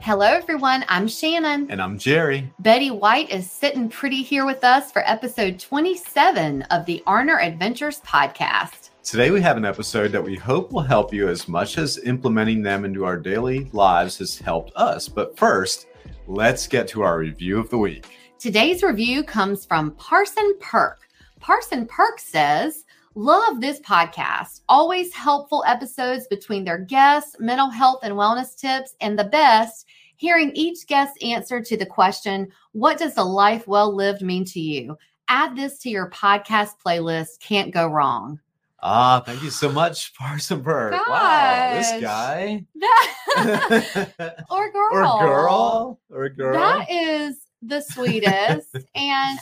Hello, everyone. I'm Shannon. And I'm Jerry. Betty White is sitting pretty here with us for episode 27 of the Arner Adventures Podcast. Today we have an episode that we hope will help you as much as implementing them into our daily lives has helped us. But first, let's get to our review of the week. Today's review comes from Parson Perk. Parson Perk says, love this podcast. Always helpful episodes between their guests, mental health and wellness tips, and the best, hearing each guest's answer to the question, what does a life well lived mean to you? Add this to your podcast playlist. Can't go wrong. Ah, thank you so much, Parson Perk. Wow, this guy. Or girl. Or girl. That is the sweetest. And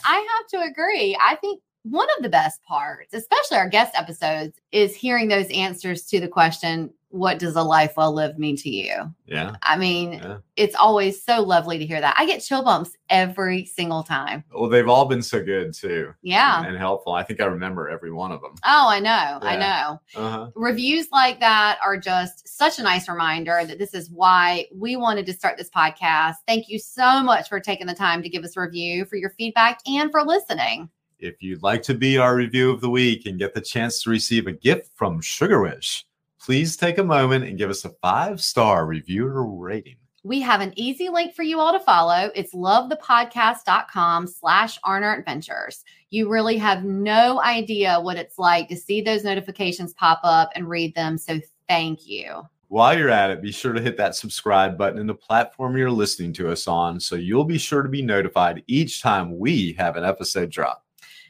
I have to agree. I think one of the best parts, especially our guest episodes, is hearing those answers to the question, what does a life well lived mean to you? Yeah. I mean, It's always so lovely to hear that. I get chill bumps every single time. Well, they've all been so good too. Yeah. And helpful. I think I remember every one of them. Oh, I know. Yeah. I know. Uh-huh. Reviews like that are just such a nice reminder that this is why we wanted to start this podcast. Thank you so much for taking the time to give us a review, for your feedback, and for listening. If you'd like to be our review of the week and get the chance to receive a gift from Sugarwish, please take a moment and give us a 5-star review or rating. We have an easy link for you all to follow. It's lovethepodcast.com/ArnerAdventures. You really have no idea what it's like to see those notifications pop up and read them. So thank you. While you're at it, be sure to hit that subscribe button in the platform you're listening to us on, so you'll be sure to be notified each time we have an episode drop.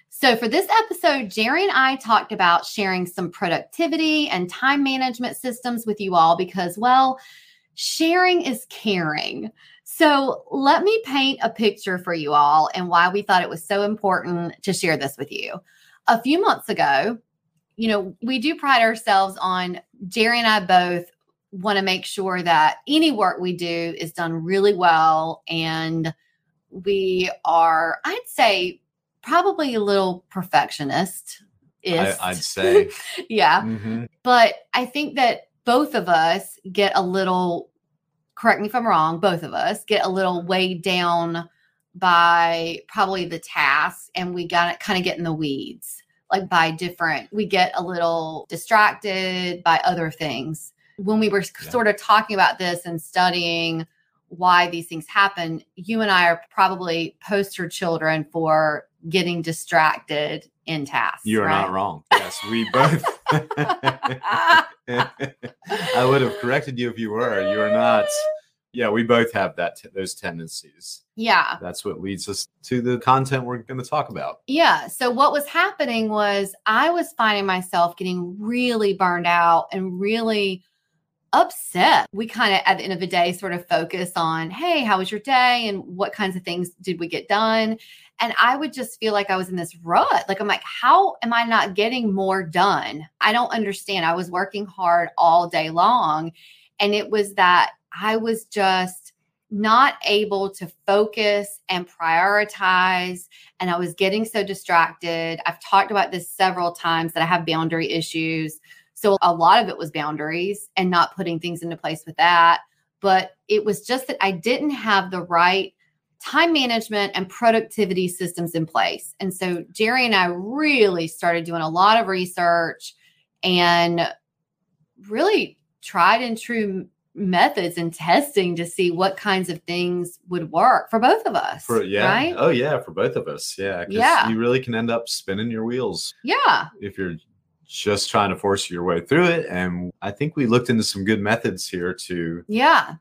So for this episode, Jerry and I talked about sharing some productivity and time management systems with you all because, well, sharing is caring. So let me paint a picture for you all and why we thought it was so important to share this with you. A few months ago, we do pride ourselves on, Jerry and I both want to make sure that any work we do is done really well. And we are, I'd say, probably a little perfectionist. I'd say. Yeah. Mm-hmm. But I think that both of us get a little, correct me if I'm wrong, both of us get a little weighed down by probably the tasks, and we kind of get in the weeds, like by different, we get a little distracted by other things. When we were sort of talking about this and studying why these things happen, you and I are probably poster children for getting distracted in tasks. You're right? Not wrong. Yes, we both. I would have corrected you if you were. You are not. Yeah, we both have that those tendencies. Yeah. That's what leads us to the content we're going to talk about. Yeah. So what was happening was I was finding myself getting really burned out and really upset. We kind of, at the end of the day, sort of focus on, hey, how was your day? And what kinds of things did we get done? And I would just feel like I was in this rut. Like, I'm like, how am I not getting more done? I don't understand. I was working hard all day long. And it was that I was just not able to focus and prioritize. And I was getting so distracted. I've talked about this several times that I have boundary issues. So a lot of it was boundaries and not putting things into place with that. But it was just that I didn't have the right time management and productivity systems in place. And so Jerry and I really started doing a lot of research and really tried and true methods and testing to see what kinds of things would work for both of us. Right? Oh yeah. For both of us. Yeah. Because you really can end up spinning your wheels. Yeah. If you're just trying to force your way through it. And I think we looked into some good methods here to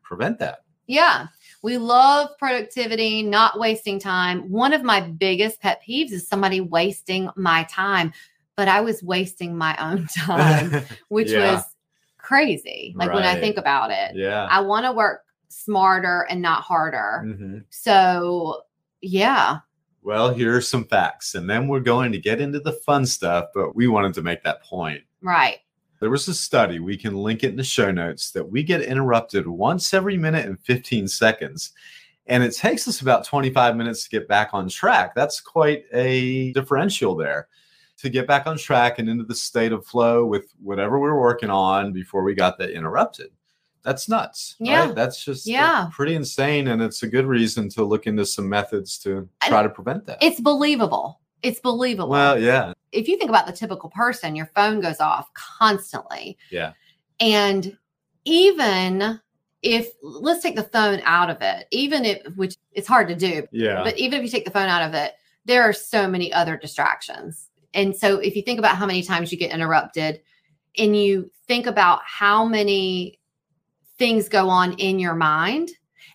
prevent that. Yeah. We love productivity, not wasting time. One of my biggest pet peeves is somebody wasting my time, but I was wasting my own time, which was crazy. Like when I think about it, I want to work smarter and not harder. Mm-hmm. So yeah. Well, here are some facts, and then we're going to get into the fun stuff, but we wanted to make that point. Right. There was a study, we can link it in the show notes, that we get interrupted once every minute and 15 seconds. And it takes us about 25 minutes to get back on track. That's quite a differential there. To get back on track and into the state of flow with whatever we were working on before we got that interrupted. That's nuts. Yeah. Right? That's just pretty insane. And it's a good reason to look into some methods to try to prevent that. It's believable. It's believable. Well, yeah. If you think about the typical person, your phone goes off constantly. Yeah. And even if, let's take the phone out of it, even if, which it's hard to do. Yeah. But even if you take the phone out of it, there are so many other distractions. And so if you think about how many times you get interrupted and you think about how many things go on in your mind,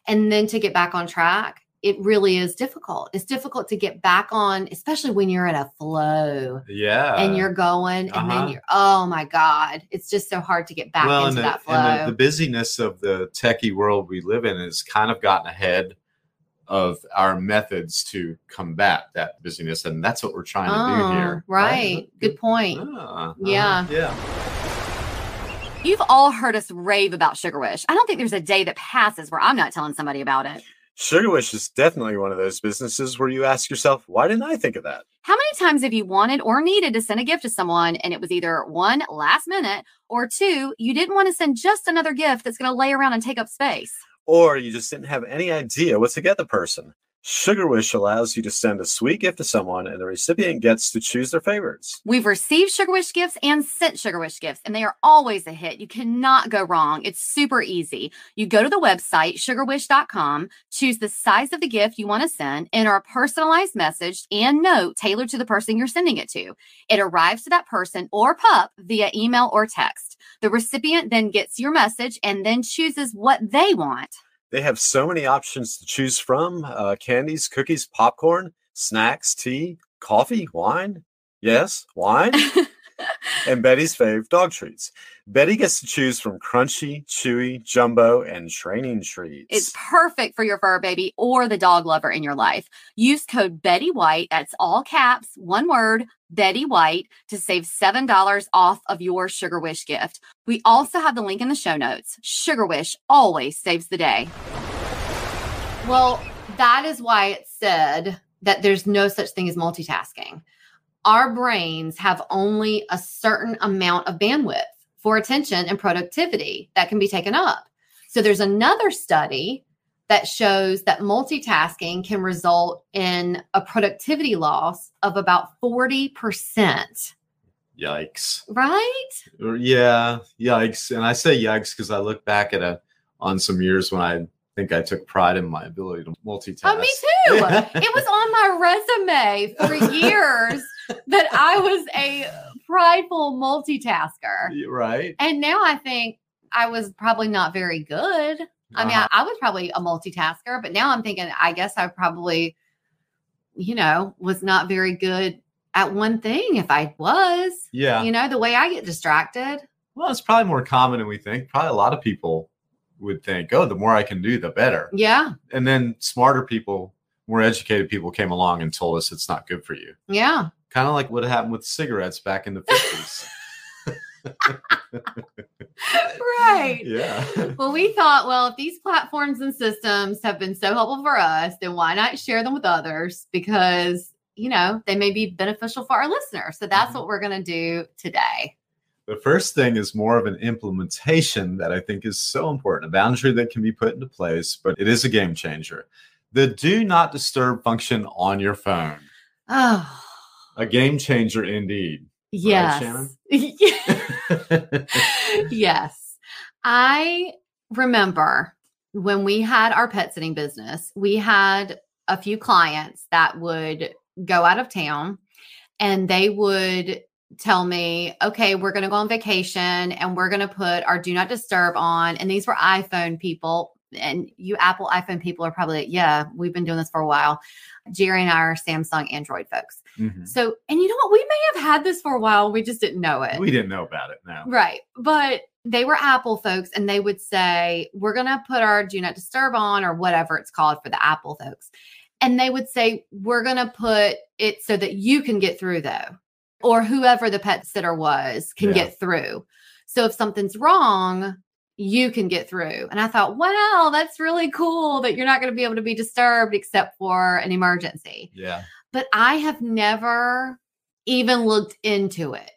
and then to get back on track, it really is difficult. It's difficult to get back on, especially when you're in a flow. Yeah. And you're going and then you're, oh my God, it's just so hard to get back into that flow. And the busyness of the techie world we live in has kind of gotten ahead of our methods to combat that busyness. And that's what we're trying to do here. Right. Good point. Yeah. You've all heard us rave about Sugarwish. I don't think there's a day that passes where I'm not telling somebody about it. Sugarwish is definitely one of those businesses where you ask yourself, why didn't I think of that? How many times have you wanted or needed to send a gift to someone and it was either one, last minute, or two, you didn't want to send just another gift that's going to lay around and take up space? Or you just didn't have any idea what to get the person. Sugarwish allows you to send a sweet gift to someone and the recipient gets to choose their favorites. We've received Sugarwish gifts and sent Sugarwish gifts, and they are always a hit. You cannot go wrong. It's super easy. You go to the website, sugarwish.com, choose the size of the gift you want to send, enter a personalized message and note tailored to the person you're sending it to. It arrives to that person or pup via email or text. The recipient then gets your message and then chooses what they want. They have so many options to choose from, candies, cookies, popcorn, snacks, tea, coffee, wine. Yes, wine. And Betty's fave, dog treats. Betty gets to choose from crunchy, chewy, jumbo, and training treats. It's perfect for your fur baby or the dog lover in your life. Use code BETTYWHITE, that's all caps, one word, Betty White, to save $7 off of your Sugarwish gift. We also have the link in the show notes. Sugarwish always saves the day. Well, that is why it's said that there's no such thing as multitasking. Our brains have only a certain amount of bandwidth for attention and productivity that can be taken up. So there's another study that shows that multitasking can result in a productivity loss of about 40%. Yikes. Right? Yeah, yikes. And I say yikes because I look back at on some years when I think I took pride in my ability to multitask. Oh, me too. It was on my resume for years that I was a prideful multitasker. Right. And now I think I was probably not very good. I mean, I was probably a multitasker, but now I'm thinking, I guess I probably, was not very good at one thing if I was. Yeah. The way I get distracted. Well, it's probably more common than we think. Probably a lot of people would think, oh, the more I can do, the better. Yeah. And then smarter people, more educated people came along and told us it's not good for you. Yeah. Kind of like what happened with cigarettes back in the 50s. Right. Yeah. Well, we thought, if these platforms and systems have been so helpful for us, then why not share them with others? Because, they may be beneficial for our listeners. So that's what we're going to do today. The first thing is more of an implementation that I think is so important, a boundary that can be put into place, but it is a game changer. The do not disturb function on your phone. Oh, a game changer indeed. Yes. Right, Shannon? Yes. I remember when we had our pet sitting business, we had a few clients that would go out of town and they would tell me, okay, we're going to go on vacation and we're going to put our do not disturb on. And these were iPhone people, and you Apple iPhone people are probably, yeah, we've been doing this for a while. Jerry and I are Samsung Android folks. Mm-hmm. So, and you know what? We may have had this for a while. We just didn't know it. We didn't know about it now. Right. But they were Apple folks, and they would say, we're going to put our do not disturb on, or whatever it's called for the Apple folks. And they would say, we're going to put it so that you can get through though, or whoever the pet sitter was can get through. So if something's wrong, you can get through. And I thought, wow, that's really cool that you're not going to be able to be disturbed except for an emergency. Yeah. But I have never even looked into it.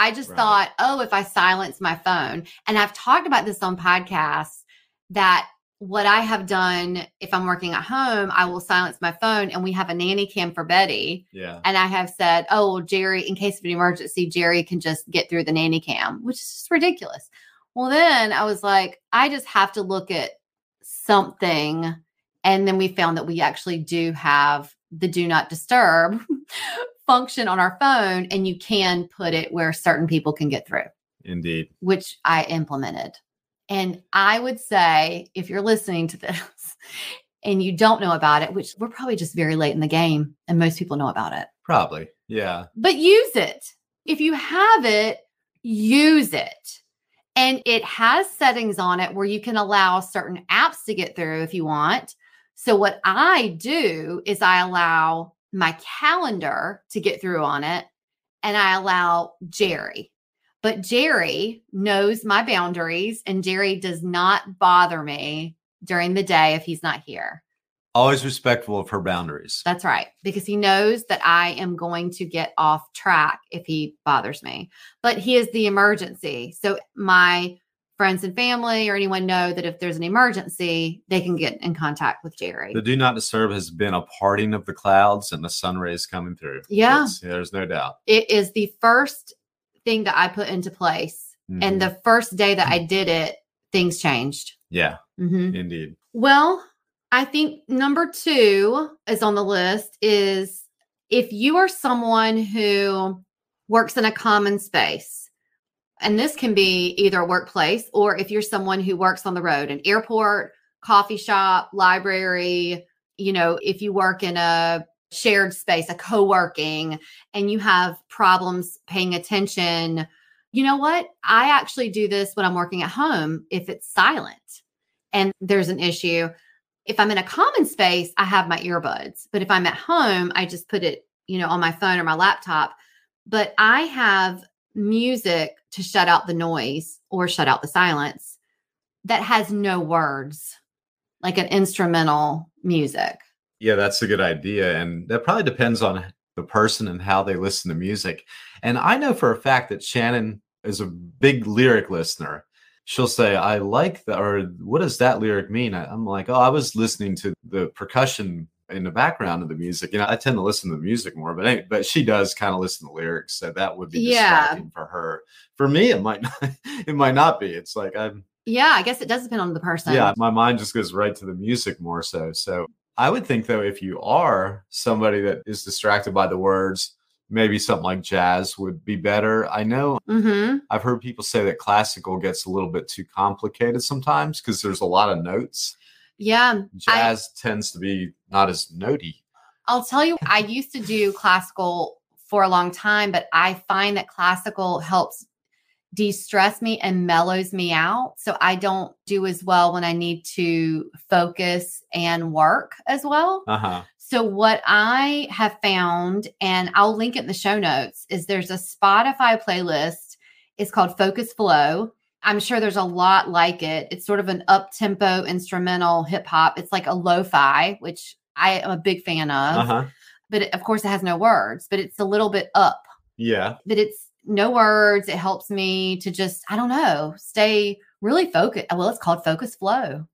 I just thought, oh, if I silence my phone, and I've talked about this on podcasts, that what I have done, if I'm working at home, I will silence my phone, and we have a nanny cam for Betty. Yeah. And I have said, oh, well, Jerry, in case of an emergency, Jerry can just get through the nanny cam, which is just ridiculous. Well, then I was like, I just have to look at something. And then we found that we actually do have the do not disturb function on our phone, and you can put it where certain people can get through. Indeed. Which I implemented. And I would say, if you're listening to this and you don't know about it, which we're probably just very late in the game and most people know about it. Probably. Yeah. But use it. If you have it, use it. And it has settings on it where you can allow certain apps to get through if you want. So what I do is I allow my calendar to get through on it, and I allow Jerry. But Jerry knows my boundaries, and Jerry does not bother me during the day if he's not here. Always respectful of her boundaries. That's right. Because he knows that I am going to get off track if he bothers me. But he is the emergency. So my friends and family or anyone know that if there's an emergency, they can get in contact with Jerry. The do not disturb has been a parting of the clouds and the sun rays coming through. Yeah. There's no doubt. It is the first thing that I put into place. Mm-hmm. And the first day that I did it, things changed. Yeah, mm-hmm. Indeed. Well, I think number 2 is on the list is if you are someone who works in a common space, and this can be either a workplace or if you're someone who works on the road, an airport, coffee shop, library, you know, if you work in a shared space, a co-working, and you have problems paying attention, you know what? I actually do this when I'm working at home if it's silent and there's an issue. If I'm in a common space, I have my earbuds. But if I'm at home, I just put it, you know, on my phone or my laptop. But I have music to shut out the noise or shut out the silence that has no words, like an instrumental music. Yeah, that's a good idea. And that probably depends on the person and how they listen to music. And I know for a fact that Shannon is a big lyric listener. She'll say, I like that, or what does that lyric mean? I'm like, oh, I was listening to the percussion in the background of the music. You know, I tend to listen to the music more, but she does kind of listen to lyrics. So that would be distracting for her. For me, it might not be. It's like, I guess it does depend on the person. Yeah. My mind just goes right to the music more so. So I would think though, if you are somebody that is distracted by the words, maybe something like jazz would be better. I know I've heard people say that classical gets a little bit too complicated sometimes because there's a lot of notes. Yeah. Jazz tends to be not as notey. I'll tell you, I used to do classical for a long time, but I find that classical helps de-stress me and mellows me out. So I don't do as well when I need to focus and work as well. Uh-huh. So what I have found, and I'll link it in the show notes, is there's a Spotify playlist. It's called Focus Flow. I'm sure there's a lot like it. It's sort of an up-tempo instrumental hip hop. It's like a lo-fi, which I am a big fan of. Uh-huh. But of course, it has no words, but it's a little bit up. Yeah. But it's no words. It helps me to just, I don't know, stay really focus. Well, it's called Focus Flow.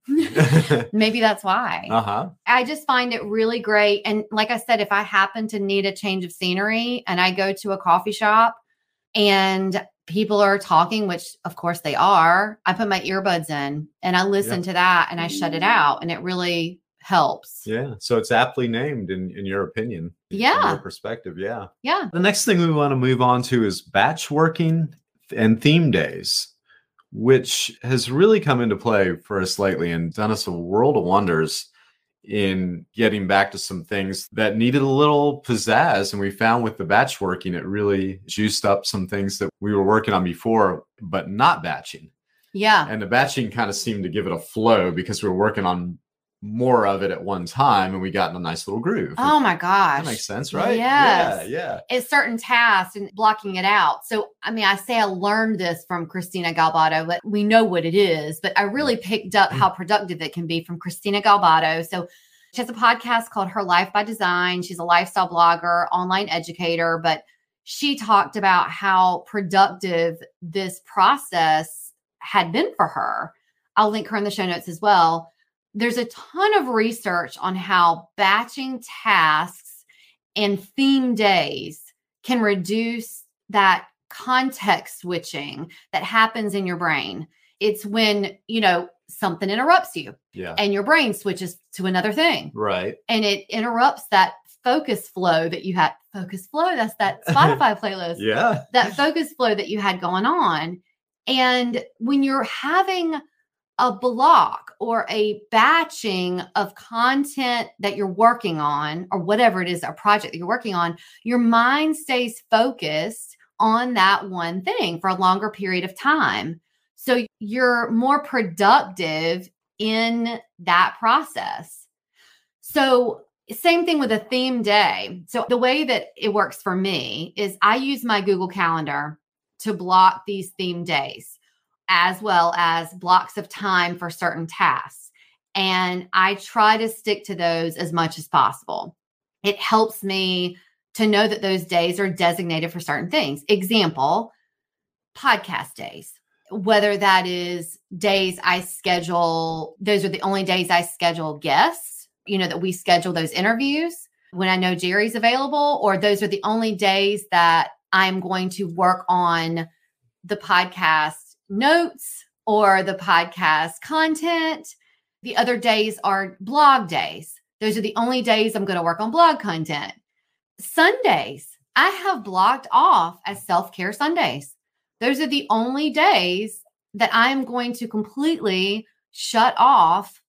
Maybe that's why. Uh-huh. I just find it really great. And like I said, if I happen to need a change of scenery and I go to a coffee shop, and people are talking, which of course they are. I put my earbuds in and I listen to that and I shut it out, and it really helps. Yeah. So it's aptly named in your opinion. Yeah. From your perspective. Yeah. Yeah. The next thing we want to move on to is batch working and theme days, which has really come into play for us lately and done us a world of wonders in getting back to some things that needed a little pizzazz. And we found with the batch working, it really juiced up some things that we were working on before, but not batching. Yeah. And the batching kind of seemed to give it a flow because we were working on more of it at one time and we got in a nice little groove. Oh my gosh. That makes sense, right? Yes. Yeah. Yeah. It's certain tasks and blocking it out. So, I mean, I say I learned this from Christina Galbato, but we know what it is, but I really picked up how productive it can be from Christina Galbato. So she has a podcast called Her Life by Design. She's a lifestyle blogger, online educator, but she talked about how productive this process had been for her. I'll link her in the show notes as well. There's a ton of research on how batching tasks and theme days can reduce that context switching that happens in your brain. It's when, you know, something interrupts you and your brain switches to another thing. Right. And it interrupts that focus flow that you had. Focus flow, that's that Spotify playlist. Yeah. That focus flow that you had going on. And when you're having a block or a batching of content that you're working on, or whatever it is, a project that you're working on, your mind stays focused on that one thing for a longer period of time. So you're more productive in that process. So same thing with a theme day. So the way that it works for me is I use my Google Calendar to block these theme days, as well as blocks of time for certain tasks. And I try to stick to those as much as possible. It helps me to know that those days are designated for certain things. Example, podcast days, whether that is days I schedule, those are the only days I schedule guests, you know, that we schedule those interviews when I know Jerry's available, or those are the only days that I'm going to work on the podcast notes or the podcast content. The other days are blog days. Those are the only days I'm going to work on blog content. Sundays, I have blocked off as self-care Sundays. Those are the only days that I'm going to completely shut off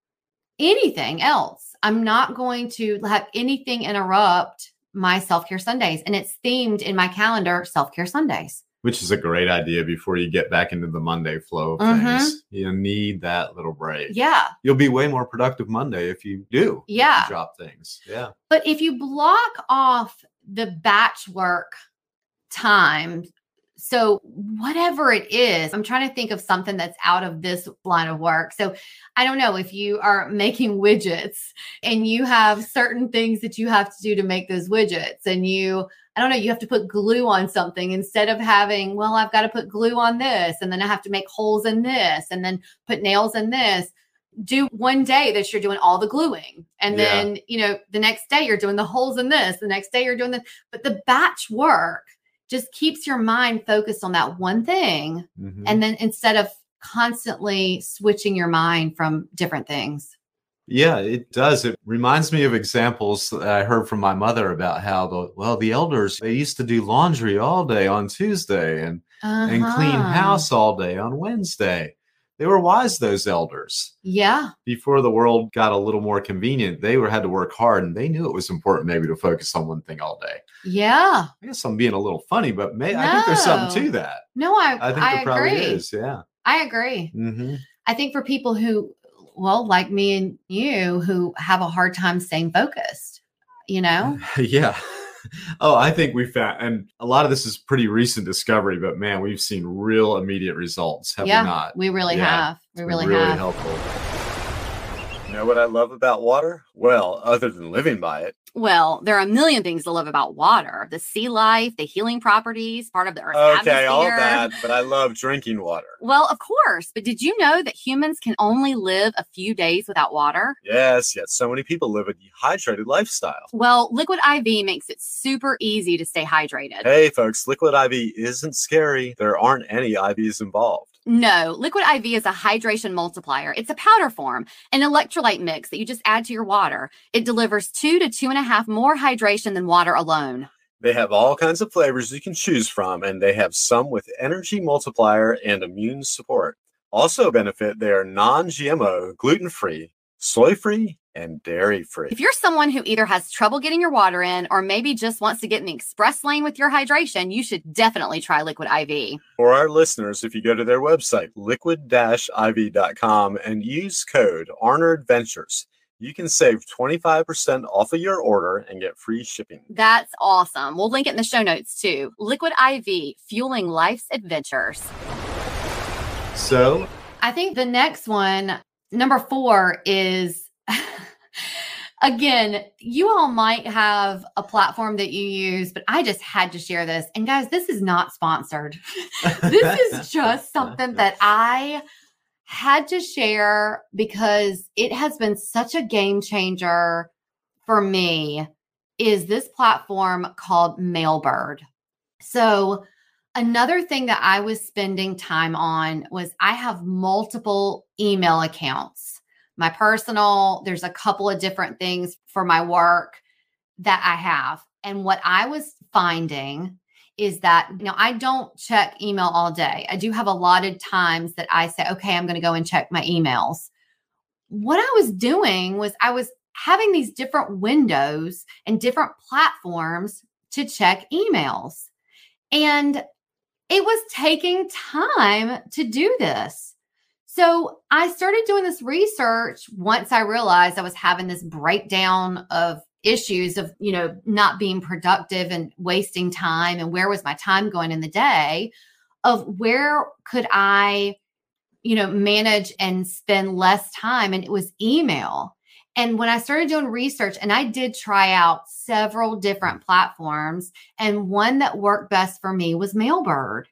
anything else. I'm not going to have anything interrupt my self-care Sundays. And it's themed in my calendar, self-care Sundays. Which is a great idea before you get back into the Monday flow of things. You need that little break. Yeah. You'll be way more productive Monday if you do. Yeah. If you drop things. Yeah. But if you block off the batch work time, so whatever it is, I'm trying to think of something that's out of this line of work. So I don't know, if you are making widgets and you have certain things that you have to do to make those widgets, and you, I don't know, you have to put glue on something instead of having, well, I've got to put glue on this, and then I have to make holes in this, and then put nails in this. Do one day that you're doing all the gluing, and then, you know, the next day you're doing the holes in this, the next day you're doing this. But the batch work just keeps your mind focused on that one thing. And then instead of constantly switching your mind from different things. Yeah, it does. It reminds me of examples that I heard from my mother about how the elders, they used to do laundry all day on Tuesday and clean house all day on Wednesday. They were wise, those elders. Yeah. Before the world got a little more convenient, they had to work hard, and they knew it was important maybe to focus on one thing all day. Yeah. I guess I'm being a little funny, but I think there's something to that. No, I think there probably is. Yeah. I agree. I think for people who, like me and you, who have a hard time staying focused, you know? Yeah. Oh, I think we found, and a lot of this is pretty recent discovery, but man, we've seen real immediate results, have we not? We really have. It's really helpful. You know what I love about water? Well, other than living by it. Well, there are a million things to love about water. The sea life, the healing properties, part of the earth's atmosphere. Okay, all that, but I love drinking water. Well, of course. But did you know that humans can only live a few days without water? Yes, yet so many people live a dehydrated lifestyle. Well, Liquid IV makes it super easy to stay hydrated. Hey, folks, Liquid IV isn't scary. There aren't any IVs involved. No, Liquid IV is a hydration multiplier. It's a powder form, an electrolyte mix that you just add to your water. It delivers 2 to 2.5 more hydration than water alone. They have all kinds of flavors you can choose from, and they have some with energy multiplier and immune support. Also benefit, they are non-GMO, gluten-free, soy-free, and dairy-free. If you're someone who either has trouble getting your water in or maybe just wants to get in the express lane with your hydration, you should definitely try Liquid IV. For our listeners, if you go to their website, liquid-iv.com, and use code Arner Adventures, you can save 25% off of your order and get free shipping. That's awesome. We'll link it in the show notes too. Liquid IV, fueling life's adventures. So, I think the next one, number 4 is... Again, you all might have a platform that you use, but I just had to share this. And guys, this is not sponsored. This is just something that I had to share because it has been such a game changer for me, is this platform called Mailbird. So another thing that I was spending time on was I have multiple email accounts. My personal, there's a couple of different things for my work that I have. And what I was finding is that, you know, I don't check email all day. I do have allotted times that I say, okay, I'm going to go and check my emails. What I was doing was I was having these different windows and different platforms to check emails. And it was taking time to do this. So I started doing this research once I realized I was having this breakdown of issues of, you know, not being productive and wasting time and where was my time going in the day, of where could I, you know, manage and spend less time. And it was email. And when I started doing research, and I did try out several different platforms, and one that worked best for me was Mailbird.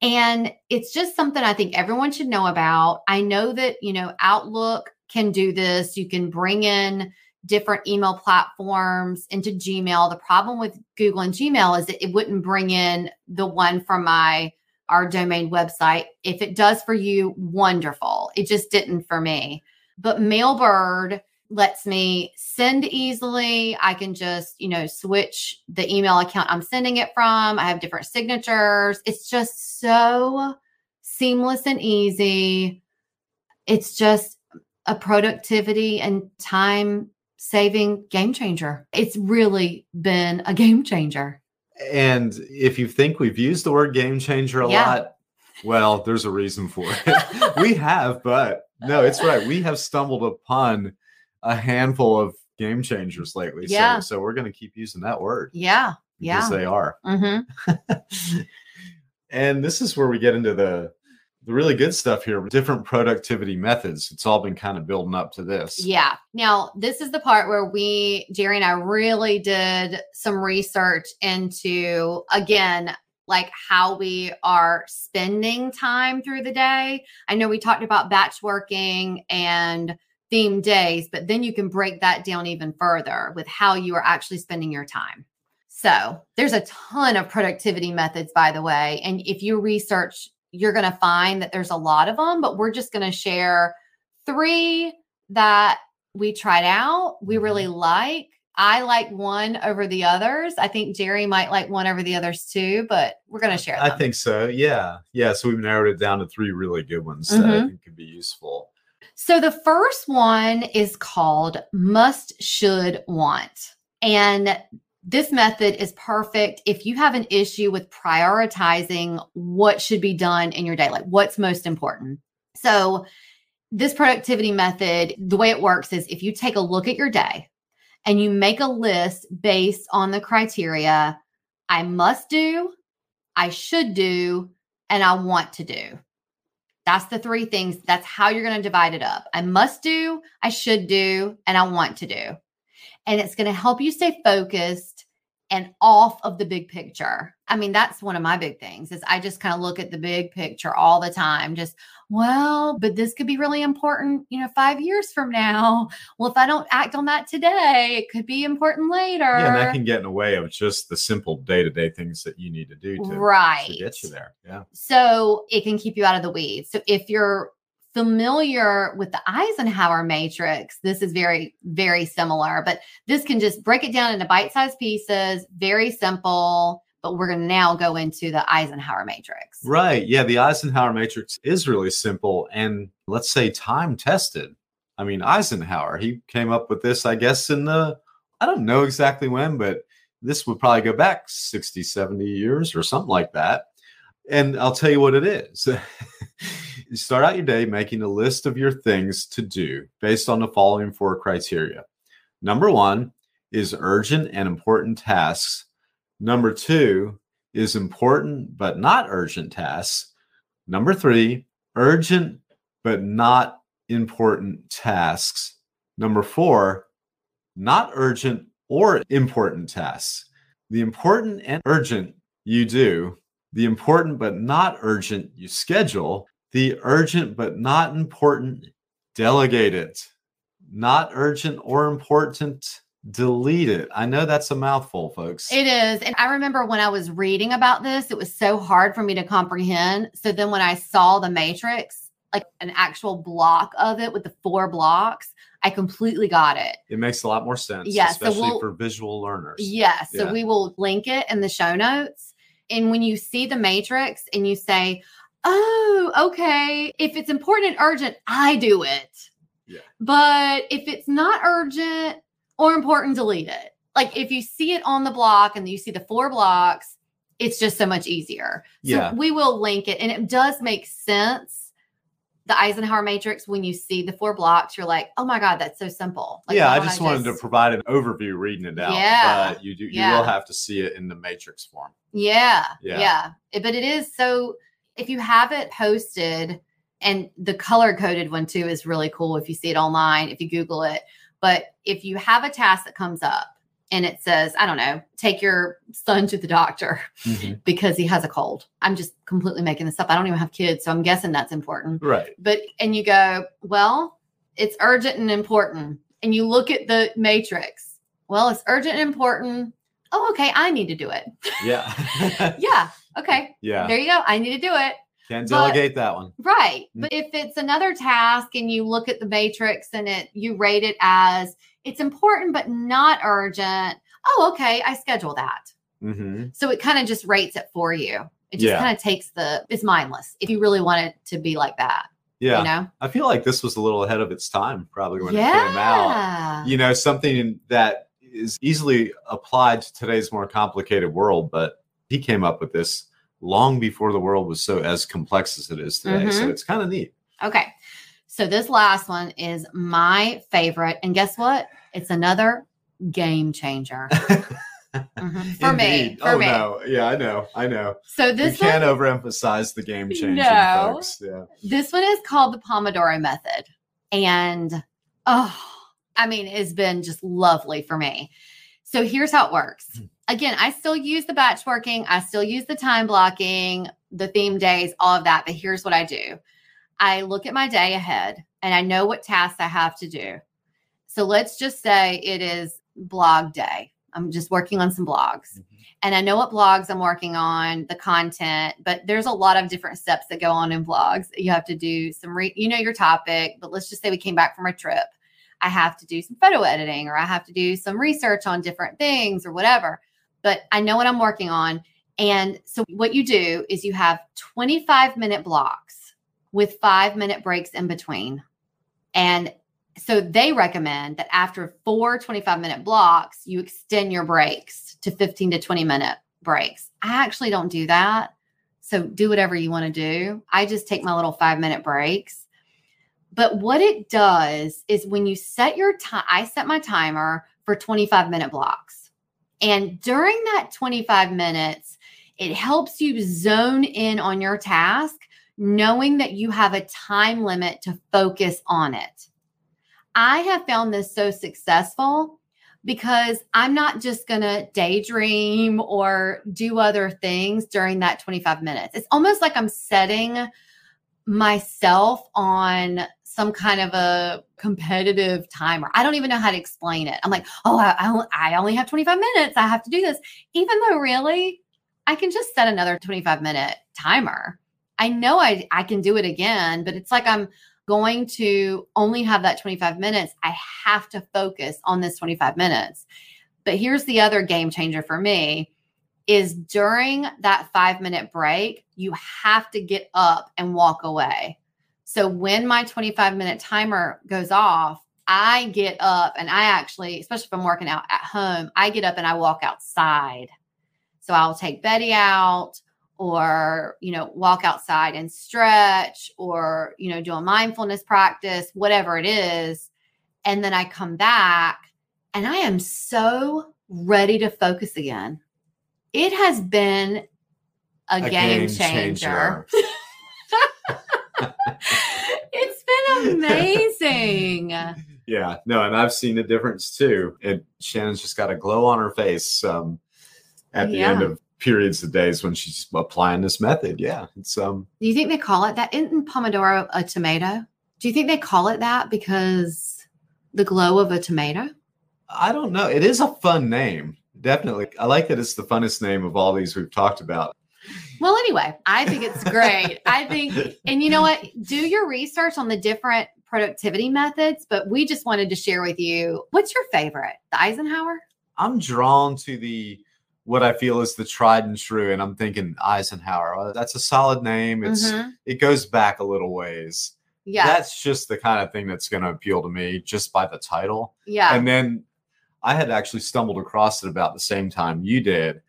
And it's just something I think everyone should know about. I know that, you know, Outlook can do this. You can bring in different email platforms into Gmail. The problem with Google and Gmail is that it wouldn't bring in the one from our domain website. If it does for you, wonderful. It just didn't for me. But Mailbird lets me send easily. I can just, you know, switch the email account I'm sending it from. I have different signatures. It's just so seamless and easy. It's just a productivity and time saving game changer. It's really been a game changer. And if you think we've used the word game changer a lot, well, there's a reason for it. We have, but no, it's right. We have stumbled upon a handful of game changers lately. Yeah. So we're going to keep using that word. Yeah. Yeah. Because they are. Mm-hmm. And this is where we get into the really good stuff here. Different productivity methods. It's all been kind of building up to this. Yeah. Now, this is the part where Jerry and I really did some research into, again, like how we are spending time through the day. I know we talked about batch working and theme days, but then you can break that down even further with how you are actually spending your time. So there's a ton of productivity methods, by the way. And if you research, you're going to find that there's a lot of them, but we're just going to share 3 that we tried out. We really like. I like one over the others. I think Jerry might like one over the others too, but we're going to share them. I think so. Yeah. Yeah. So we've narrowed it down to 3 really good ones that I think could be useful. So the first one is called must, should, want. And this method is perfect if you have an issue with prioritizing what should be done in your day, like what's most important. So this productivity method, the way it works is if you take a look at your day and you make a list based on the criteria, I must do, I should do, and I want to do. That's the three things. That's how you're going to divide it up. I must do, I should do, and I want to do. And it's going to help you stay focused and off of the big picture. I mean, that's one of my big things is I just kind of look at the big picture all the time. Just, well, but this could be really important, 5 years from now. Well, if I don't act on that today, it could be important later. Yeah, and that can get in the way of just the simple day-to-day things that you need to do to get you there. Yeah. So it can keep you out of the weeds. So if you're familiar with the Eisenhower Matrix, this is very, very similar, but this can just break it down into bite-sized pieces, very simple. But we're going to now go into the Eisenhower Matrix. Right. Yeah. The Eisenhower Matrix is really simple and, let's say, time tested. I mean, Eisenhower, he came up with this, I guess, I don't know exactly when, but this would probably go back 60, 70 years or something like that. And I'll tell you what it is. You start out your day making a list of your things to do based on the following four criteria. Number one is urgent and important tasks. Number two is important but not urgent tasks. Number three, urgent but not important tasks. Number four, not urgent or important tasks. The important and urgent you do. The important but not urgent you schedule. The urgent but not important, delegate it. Not urgent or important, delete it. I know that's a mouthful, folks. It is. And I remember when I was reading about this, it was so hard for me to comprehend. So then when I saw the Matrix, like an actual block of it with the four blocks, I completely got it. It makes a lot more sense, especially for visual learners. Yes. Yeah. So we will link it in the show notes. And when you see the Matrix and you say, oh, okay, if it's important and urgent, I do it. Yeah. But if it's not urgent or important, delete it. Like if you see it on the block and you see the four blocks, it's just so much easier. So we will link it. And it does make sense. The Eisenhower Matrix, when you see the four blocks, you're like, oh my God, that's so simple. Like, yeah, I just wanted to provide an overview reading it out. Yeah. But you will have to see it in the Matrix form. Yeah. But it is so, if you have it posted, and the color coded one too is really cool if you see it online, if you Google it. But if you have a task that comes up and it says, I don't know, take your son to the doctor because he has a cold. I'm just completely making this up. I don't even have kids. So I'm guessing that's important. Right. But, and you go, well, it's urgent and important. And you look at the Matrix. Well, it's urgent and important. Oh, okay. I need to do it. Yeah. Yeah. Okay. Yeah. There you go. I need to do it. Can't delegate that one. Right. But if it's another task and you look at the Matrix and you rate it as it's important, but not urgent. Oh, okay. I schedule that. So it kind of just rates it for you. It just kind of takes it's mindless if you really want it to be like that. Yeah. I feel like this was a little ahead of its time probably when it came out, something that is easily applied to today's more complicated world, but he came up with this long before the world was so as complex as it is today. So it's kind of neat. Okay. So this last one is my favorite. And guess what? It's another game changer. For me. No. Yeah, I know. So this one, can't overemphasize the game changer, folks. Yeah. This one is called the Pomodoro Method. And, it's been just lovely for me. So here's how it works. Again, I still use the batch working. I still use the time blocking, the theme days, all of that. But here's what I do. I look at my day ahead and I know what tasks I have to do. So let's just say it is blog day. I'm just working on some blogs and I know what blogs I'm working on, the content, but there's a lot of different steps that go on in blogs. You have to do some, your topic, but let's just say we came back from a trip. I have to do some photo editing or I have to do some research on different things or whatever. But I know what I'm working on. And so what you do is you have 25-minute blocks with 5-minute breaks in between. And so they recommend that after 4 25-minute blocks, you extend your breaks to 15 to 20-minute breaks. I actually don't do that. So do whatever you want to do. I just take my little 5-minute breaks. But what it does is when you set your time, I set my timer for 25-minute blocks. And during that 25 minutes, it helps you zone in on your task. knowing that you have a time limit to focus on it. I have found this so successful because I'm not just going to daydream or do other things during that 25 minutes. It's almost like I'm setting myself on some kind of a competitive timer. I don't even know how to explain it. I'm like, oh, I only have 25 minutes. I have to do this. Even though really, I can just set another 25-minute timer. I know I can do it again, but it's like I'm going to only have that 25 minutes. I have to focus on this 25 minutes. But here's the other game changer for me is during that 5-minute break, you have to get up and walk away. So when my 25-minute timer goes off, I get up and I actually, especially if I'm working out at home, I get up and I walk outside. So I'll take Betty out, or, you know, walk outside and stretch, or, you know, do a mindfulness practice, whatever it is. And then I come back and I am so ready to focus again. It has been a game changer. It's been amazing. Yeah, no. And I've seen the difference too. Shannon's just got a glow on her face at the end of periods of days when she's applying this method. Yeah. It's, do you think they call it that? Isn't Pomodoro a tomato? Do you think they call it that because the glow of a tomato? I don't know. It is a fun name. Definitely. I like that. It's the funnest name of all these we've talked about. Well, anyway, I think it's great. And you know what? Do your research on the different productivity methods, but we just wanted to share with you. What's your favorite? The Eisenhower? I'm drawn to what I feel is the tried and true. And I'm thinking Eisenhower, that's a solid name. It goes back a little ways. Yeah. That's just the kind of thing that's going to appeal to me just by the title. Yeah. And then I had actually stumbled across it about the same time you did.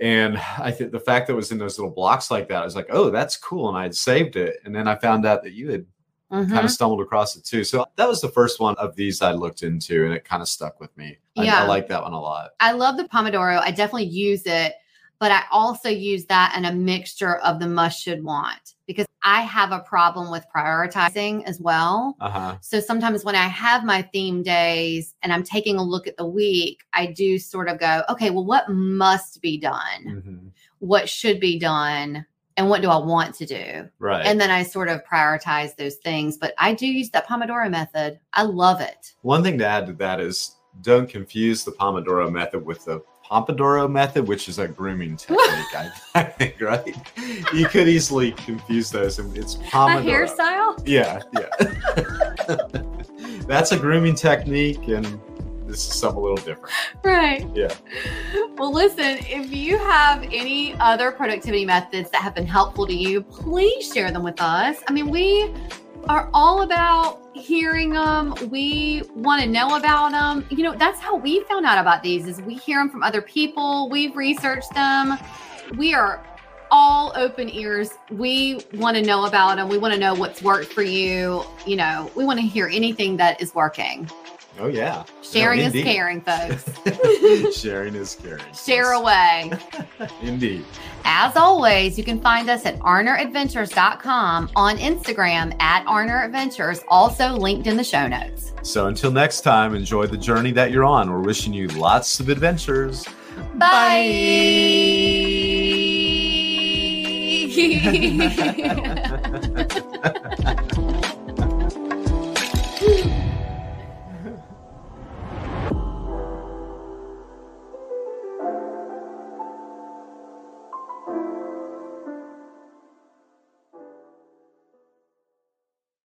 And I think the fact that it was in those little blocks like that, I was like, oh, that's cool. And I had saved it. And then I found out that you had kind of stumbled across it too. So that was the first one of these I looked into, and it kind of stuck with me. Yeah. I like that one a lot. I love the Pomodoro. I definitely use it, but I also use that in a mixture of the must, should, want, because I have a problem with prioritizing as well. So sometimes when I have my theme days and I'm taking a look at the week, I do sort of go, okay, well, what must be done? What should be done? And what do I want to do? Right. And then I sort of prioritize those things. But I do use that Pomodoro method. I love it. One thing to add to that is don't confuse the Pomodoro method with the Pompadoro method, which is a grooming technique, I think, right? You could easily confuse those. It's Pomodoro. A hairstyle? Yeah, yeah. That's a grooming technique, and this is something a little different. Right. Yeah. Well, listen, if you have any other productivity methods that have been helpful to you, please share them with us. I mean, we are all about hearing them. We want to know about them. You know, that's how we found out about these, is we hear them from other people. We've researched them. We are all open ears. We want to know about them. We want to know what's worked for you. You know, we want to hear anything that is working. Oh, yeah. Sharing is caring, folks. Sharing is caring. Share away. Indeed. As always, you can find us at arneradventures.com, on Instagram at arneradventures, also linked in the show notes. So until next time, enjoy the journey that you're on. We're wishing you lots of adventures. Bye.